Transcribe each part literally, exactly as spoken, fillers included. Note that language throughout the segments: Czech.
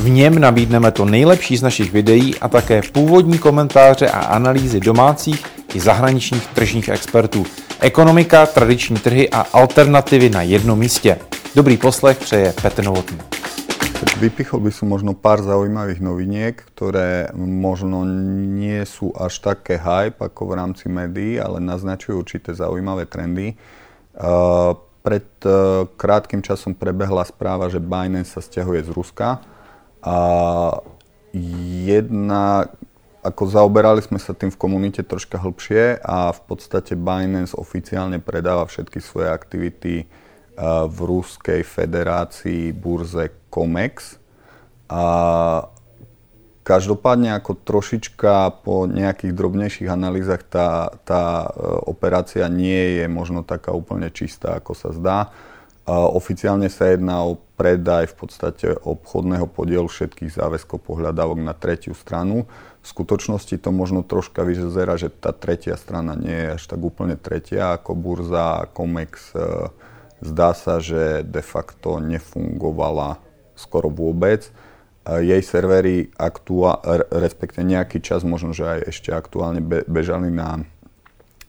V něm nabídneme to nejlepší z našich videí a také původní komentáře a analýzy domácích i zahraničních tržních expertů. Ekonomika, tradiční trhy a alternativy na jednom místě. Dobrý poslech přeje Petr Novotný. Vypichol by som možno pár zaujímavých noviniek, ktoré možno nie sú až také hype ako v rámci médií, ale naznačujú určité zaujímavé trendy. Uh, pred uh, krátkým časom prebehla správa, že Binance sa stiahuje z Ruska. A jedna, ako zaoberali sme sa tým v komunite troška hlbšie a v podstate Binance oficiálne predáva všetky svoje aktivity v Ruskej federácii burze Comex. A každopádne ako trošička po nejakých drobnejších analýzach tá, tá operácia nie je možno taká úplne čistá, ako sa zdá. Oficiálne sa jedná o predaj v podstate obchodného podielu všetkých záväzkov pohľadávok na tretiu stranu. V skutočnosti to možno troška vyzerá, že tá tretia strana nie je až tak úplne tretia ako burza Comex. Zdá sa, že de facto nefungovala skoro vôbec. Jej servery aktua- respektive nejaký čas, možno že aj ešte aktuálne bežali na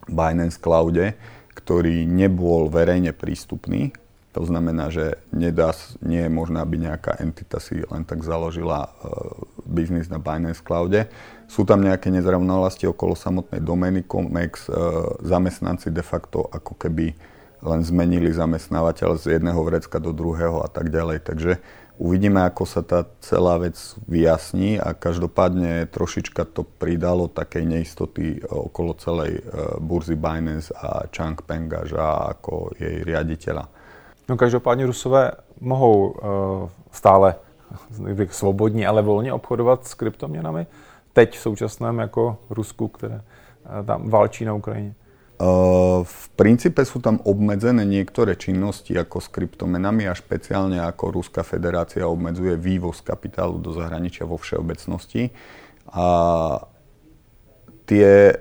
Binance Cloude, ktorý nebol verejne prístupný. To znamená, že nedá, nie je možné, aby nejaká entita si len tak založila biznis na Binance Cloude. Sú tam nejaké nezrovnalosti okolo samotnej domény Comex. Zamestnanci de facto ako keby len zmenili zamestnávateľ z jedného vrecka do druhého a tak ďalej. Takže uvidíme, ako sa tá celá vec vyjasní a každopádne trošička to pridalo takej neistoty okolo celej burzy Binance a Chaincampa ako jej riaditeľa. No každopádne Rusové mohou stále svobodně, ale volně obchodovat s kryptoměnami teď v současném jako Rusku, které tam válčí na Ukrajině. V princípe sú tam obmedzené niektoré činnosti ako s kryptomenami a špeciálne ako Ruská federácia obmedzuje vývoz kapitálu do zahraničia vo všeobecnosti. A tie,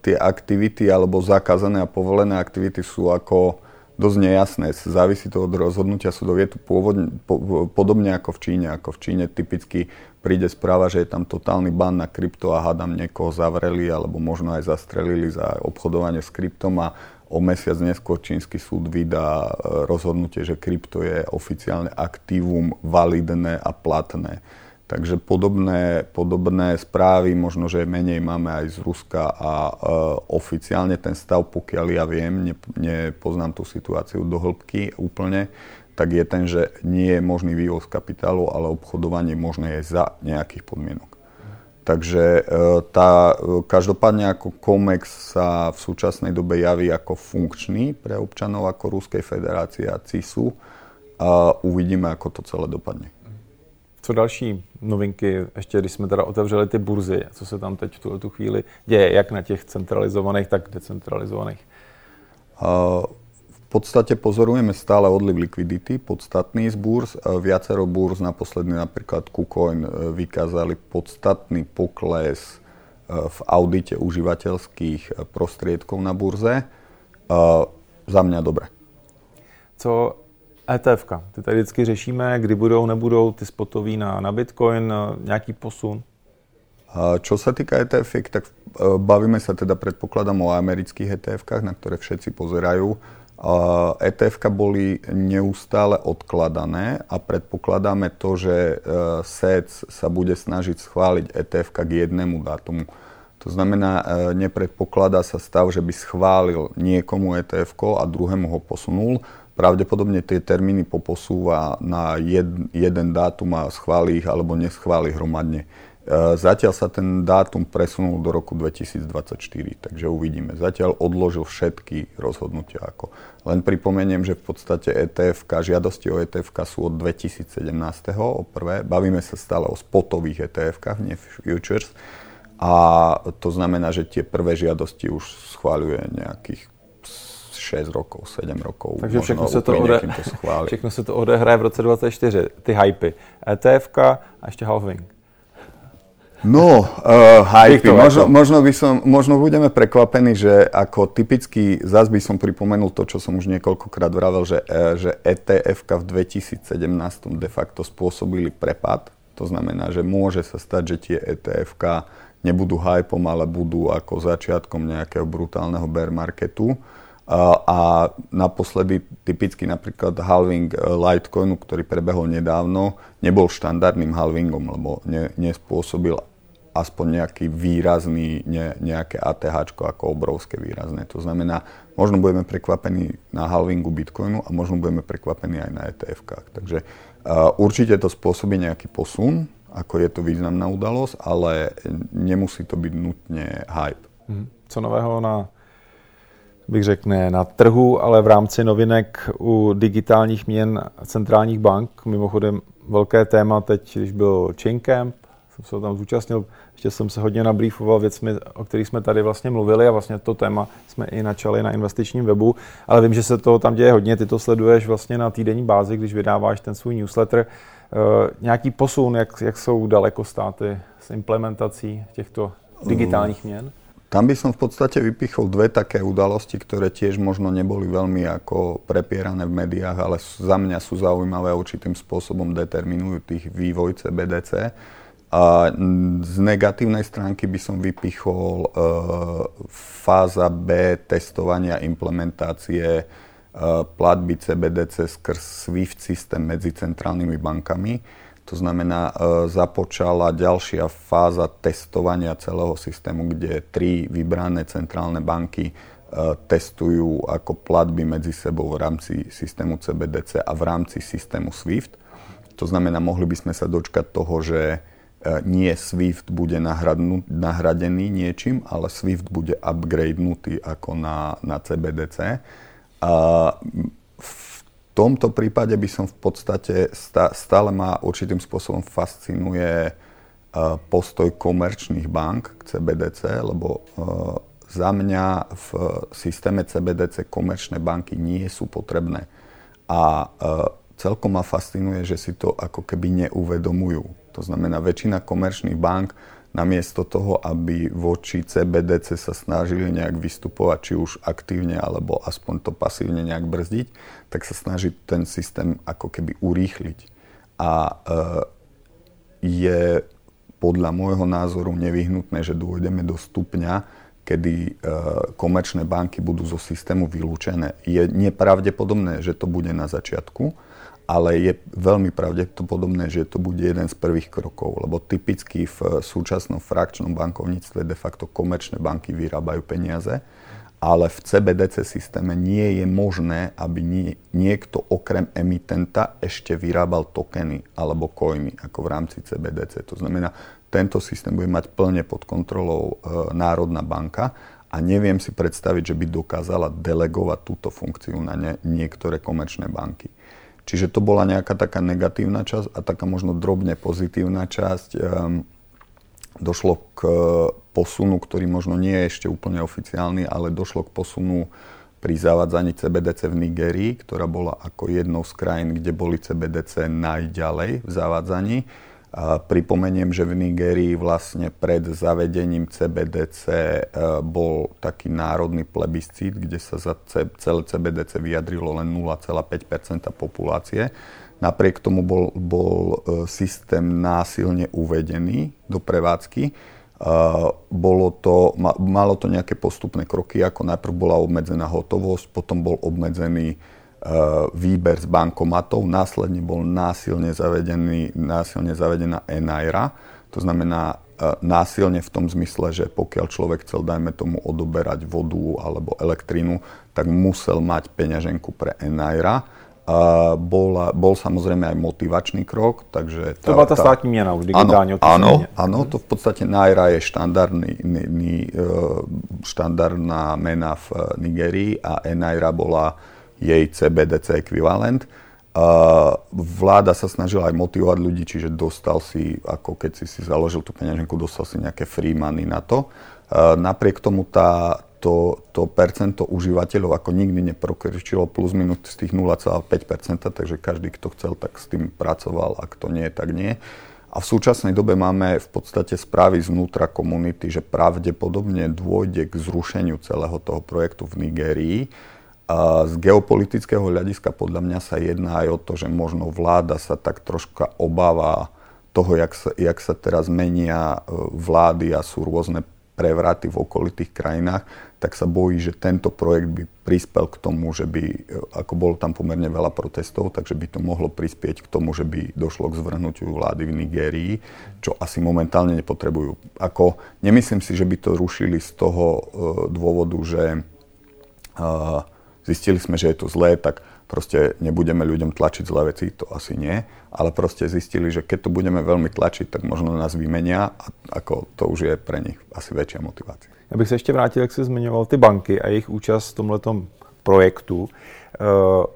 tie aktivity alebo zakázané a povolené aktivity sú ako dosť nejasné. Závisí to od rozhodnutia súdov. Je to pôvodne, po, podobne ako v Číne. Ako v Číne typicky príde správa, že je tam totálny ban na krypto a hádam niekoho zavreli alebo možno aj zastrelili za obchodovanie s kryptom a o mesiac neskôr čínsky súd vydá rozhodnutie, že krypto je oficiálne aktívum validné a platné. Takže podobné, podobné správy, možno, že menej máme aj z Ruska a e, oficiálne ten stav, pokiaľ ja viem, ne, nepoznám tú situáciu do hĺbky úplne, tak je ten, že nie je možný vývoz kapitálu, ale obchodovanie možné je za nejakých podmienok. Takže tá, každopádne ako Comex sa v súčasnej dobe javí ako funkčný pre občanov ako Ruskej federácie a cé í es u a uvidíme, ako to celé dopadne. Co další novinky, ještě když jsme teda otevřeli ty burzy, co se tam teď v tuhle tu chvíli děje, jak na těch centralizovaných, tak decentralizovaných? Uh, V podstate pozorujeme stále odliv likvidity, podstatný z burz. Viacero burz, naposledný napríklad KuCoin, vykázali podstatný pokles v audite užívateľských prostriedkov na burze. Uh, za mňa dobre. Co é té efka? Ty tady vždycky řešíme, kdy budou, nebudou, ty spotový na, na Bitcoin, nějaký posun? Čo sa týka é té efiek, tak bavíme sa teda predpokladám o amerických é té efkách, na ktoré všetci pozerajú. é té efka boli neustále odkladané a predpokladáme to, že es e cé sa bude snažiť schváliť é té efka k jednému dátumu. To znamená, nepredpokladá sa stav, že by schválil niekomu é té efko a druhému ho posunul. Pravdepodobne tie termíny poposúva na jed, jeden dátum a schváli ich alebo neschváli hromadne. Zatiaľ sa ten dátum presunul do roku dvetisícdvadsaťštyri, takže uvidíme. Zatiaľ odložil všetky rozhodnutia. Ako. Len pripomeniem, že v podstate é té efka, žiadosti o é té efka sú od dvetisícsedemnásť. O prvé, bavíme sa stále o spotových é té efkách, nie futures. A to znamená, že tie prvé žiadosti už schváľuje nejakých šest rokov, sedm rokov. Takže všechno se, to ode... to všechno se to odehraje v roce dvacet čtyři, ty hypy. é té efka a ještě halving. No, uh, hype. Možno, možno, by som, možno budeme prekvapení, že ako typicky, zás by som pripomenul to, čo som už niekoľkokrát vravel, že, že é té efka v dvetisícsedemnásť de facto spôsobili prepad. To znamená, že môže sa stať, že tie é té efka nebudú hypom, ale budú ako začiatkom nejakého brutálneho bear marketu. Uh, a naposledy typicky napríklad halving Litecoinu, ktorý prebehol nedávno, nebol štandardným halvingom, lebo ne, nespôsobil aspoň nejaký výrazný, ne, nejaké á té háčko ako obrovské výrazné. To znamená, možno budeme prekvapení na halvingu Bitcoinu a možno budeme prekvapení aj na é té efkách. Takže uh, určite to spôsobí nejaký posun, ako je to významná udalosť, ale nemusí to byť nutne hype. Hmm. Co nového na... bych řekl, ne na trhu, ale v rámci novinek u digitálních měn centrálních bank. Mimochodem velké téma teď, když byl Chaincamp, jsem se tam zúčastnil, ještě jsem se hodně nabrýfoval věcmi, o kterých jsme tady vlastně mluvili a vlastně to téma jsme i načali na investičním webu, ale vím, že se toho tam děje hodně, ty to sleduješ vlastně na týdenní bázi, když vydáváš ten svůj newsletter. Uh, nějaký posun, jak, jak jsou daleko státy s implementací těchto digitálních měn? Tam by som v podstate vypichol dve také udalosti, ktoré tiež možno neboli veľmi ako prepierané v médiách, ale za mňa sú zaujímavé a určitým spôsobom determinujú tých vývoj cé bé dé cé. A z negatívnej stránky by som vypichol e, fáza B testovania implementácie e, platby cé bé dé cé skrz SWIFT systém medzi centrálnymi bankami. To znamená, započala ďalšia fáza testovania celého systému, kde tri vybrané centrálne banky testujú ako platby medzi sebou v rámci systému cé bé dé cé a v rámci systému SWIFT. To znamená, mohli by sme sa dočkať toho, že nie SWIFT bude nahradený niečím, ale SWIFT bude upgradenutý ako na, na cé bé dé cé. A v tomto prípade by som v podstate stále ma určitým spôsobom fascinuje postoj komerčných bank k cé bé dé cé, lebo za mňa v systéme cé bé dé cé komerčné banky nie sú potrebné. A celkom ma fascinuje, že si to ako keby neuvedomujú. To znamená, väčšina komerčných bank namiesto toho, aby voči cé bé dé cé sa snažili nejak vystupovať, či už aktívne, alebo aspoň to pasívne nejak brzdiť, tak sa snaží ten systém ako keby urýchliť. A e, je podľa môjho názoru nevyhnutné, že dôjdeme do stupňa, kedy e, komerčné banky budú zo systému vylúčené. Je nepravdepodobné, že to bude na začiatku, ale je veľmi pravdepodobné, že to bude jeden z prvých krokov, lebo typicky v súčasnom frakčnom bankovníctve de facto komerčné banky vyrábajú peniaze, ale v cé bé dé cé systéme nie je možné, aby niekto okrem emitenta ešte vyrábal tokeny alebo coiny ako v rámci cé bé dé cé. To znamená, tento systém bude mať plne pod kontrolou e, Národná banka a neviem si predstaviť, že by dokázala delegovať túto funkciu na ne, niektoré komerčné banky. Čiže to bola nejaká taká negatívna časť a taká možno drobne pozitívna časť. Um, došlo k posunu, ktorý možno nie je ešte úplne oficiálny, ale došlo k posunu pri zavádzaní cé bé dé cé v Nigérii, ktorá bola ako jednou z krajín, kde boli cé bé dé cé najďalej v zavádzaní. Uh, pripomeniem, že v Nigérii vlastne pred zavedením cé bé dé cé uh, bol taký národný plebiscít, kde sa za ce- celé cé bé dé cé vyjadrilo len nula celá päť percenta populácie. Napriek tomu bol, bol uh, systém násilne uvedený do prevádzky. Uh, bolo to, ma, malo to nejaké postupné kroky, ako najprv bola obmedzená hotovosť, potom bol obmedzený výber z bankomatov, následne bol násilne zavedený, násilne zavedená E-Naira, to znamená násilne v tom zmysle, že pokiaľ človek chcel, dajme tomu, odoberať vodu alebo elektrinu, tak musel mať peňaženku pre E-Naira a bola, bol samozrejme aj motivačný krok, takže... Tá, to bola tá státna miena už digitálne. Áno, áno, to v podstate Naira je štandardný, n, n, štandardná mena v Nigerii a E-Naira bola jej C B D C ekvivalent. Uh, vláda sa snažila aj motivovať ľudí, čiže dostal si, ako keď si si založil tú peňaženku, dostal si nejaké free money na to. Uh, napriek tomu tá, to, to percento užívateľov ako nikdy neprokročilo plus minus z tých nula celá päť percent, takže každý, kto chcel, tak s tým pracoval, a kto nie, tak nie. A v súčasnej dobe máme v podstate správy znútra komunity, že pravdepodobne dôjde k zrušeniu celého toho projektu v Nigérii. A z geopolitického hľadiska podľa mňa sa jedná aj o to, že možno vláda sa tak troška obáva toho, jak sa, jak sa teraz menia vlády a sú rôzne prevraty v okolitých krajinách, tak sa bojí, že tento projekt by prispel k tomu, že by, ako bolo tam pomerne veľa protestov, takže by to mohlo prispieť k tomu, že by došlo k zvrhnutiu vlády v Nigérii, čo asi momentálne nepotrebujú. Ako, nemyslím si, že by to rušili z toho uh, dôvodu, že... Uh, Zistili sme, že je to zlé, tak proste nebudeme ľuďom tlačiť zlé veci, to asi nie. Ale proste zistili, že keď to budeme veľmi tlačiť, tak možno nás vymenia a ako to už je pre nich asi väčšia motivácia. Ja bych sa ešte vrátil, jak si zmiňoval ty banky a jejich účast v tomhletom projektu. Uh,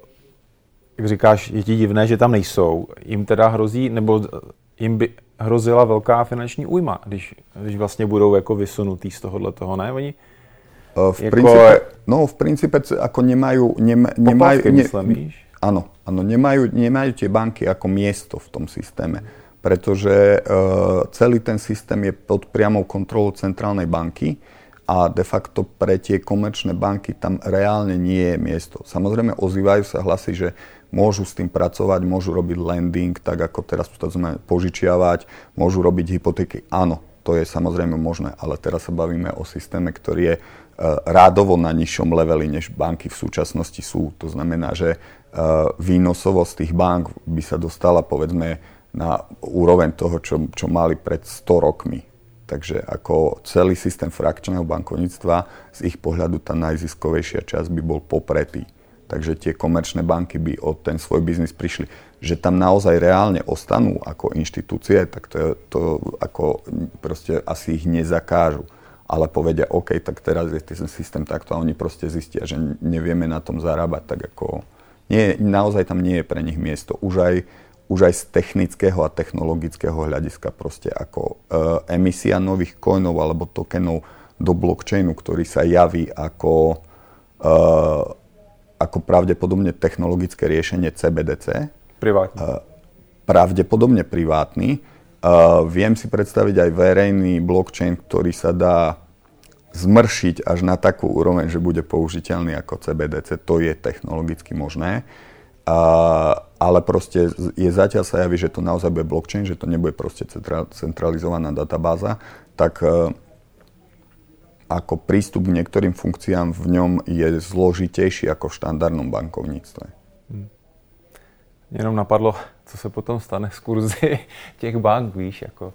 jak říkáš, je ti divné, že tam nejsou. Jim teda hrozí, nebo jim by hrozila velká finanční újma, když, když vlastně budou jako vysunutý z tohohle toho, ne? Oni v jako... princípe, no v princípe ako nemajú, nema, nemajú ne, áno, áno, nemajú, nemajú tie banky ako miesto v tom systéme, pretože uh, celý ten systém je pod priamou kontrolou centrálnej banky a de facto pre tie komerčné banky tam reálne nie je miesto. Samozrejme ozývajú sa hlasy, že môžu s tým pracovať, môžu robiť lending, tak ako teraz to znamená požičiavať, môžu robiť hypotéky, áno. To je samozrejme možné, ale teraz sa bavíme o systéme, ktorý je uh, rádovo na nižšom leveli, než banky v súčasnosti sú. To znamená, že uh, výnosovosť tých bank by sa dostala, povedzme, na úroveň toho, čo, čo mali pred sto rokmi. Takže ako celý systém frakčného bankovníctva, z ich pohľadu tá najziskovejšia časť by bol popretý. Takže tie komerčné banky by o ten svoj biznis prišli. Že tam naozaj reálne ostanú ako inštitúcie, tak to, je, to ako proste asi ich nezakážu. Ale povedia, OK, tak teraz je ten systém takto a oni proste zistia, že nevieme na tom zarábať, tak ako... Nie, naozaj tam nie je pre nich miesto. Už aj, už aj z technického a technologického hľadiska proste ako uh, emisia nových coinov alebo tokenov do blockchainu, ktorý sa javí ako... Uh, ako pravdepodobne technologické riešenie C B D C. Privátny. Uh, pravdepodobne privátny. Uh, viem si predstaviť aj verejný blockchain, ktorý sa dá zmršiť až na takú úroveň, že bude použiteľný ako C B D C. To je technologicky možné. Uh, ale proste je zatiaľ sa javí, že to naozaj bude blockchain, že to nebude proste centralizovaná databáza. Tak... Uh, ako prístup k niektorým funkciám v ňom je zložitejší ako v štandardnom bankovníctve. Hmm. Jenom napadlo, co se potom stane z kurzy těch bank, víš, jako,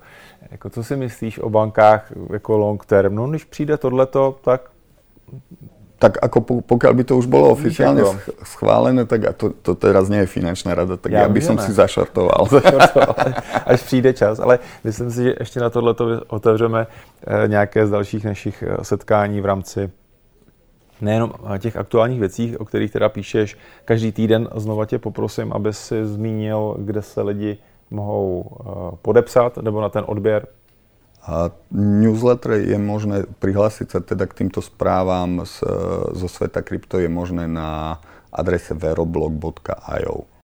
jako co si myslíš o bankách jako long term? No, když přijde tohleto, tak... Tak ako pokiaľ by to už bolo oficiálne schválené, tak a to, to teraz nie je finančná rada, tak ja, ja by som ne. si zašortoval. zašortoval. Až přijde čas, ale myslím si, že ešte na tohleto otevřeme nějaké z dalších našich setkání v rámci nejenom těch aktuálních věcí, o kterých teda píšeš. Každý týden znova tě poprosím, aby si zmínil, kde se lidi mohou podepsat nebo na ten odběr. A newsletter je možné prihlásiť sa teda k týmto správam z, zo sveta krypto je možné na adrese veroblock dot io.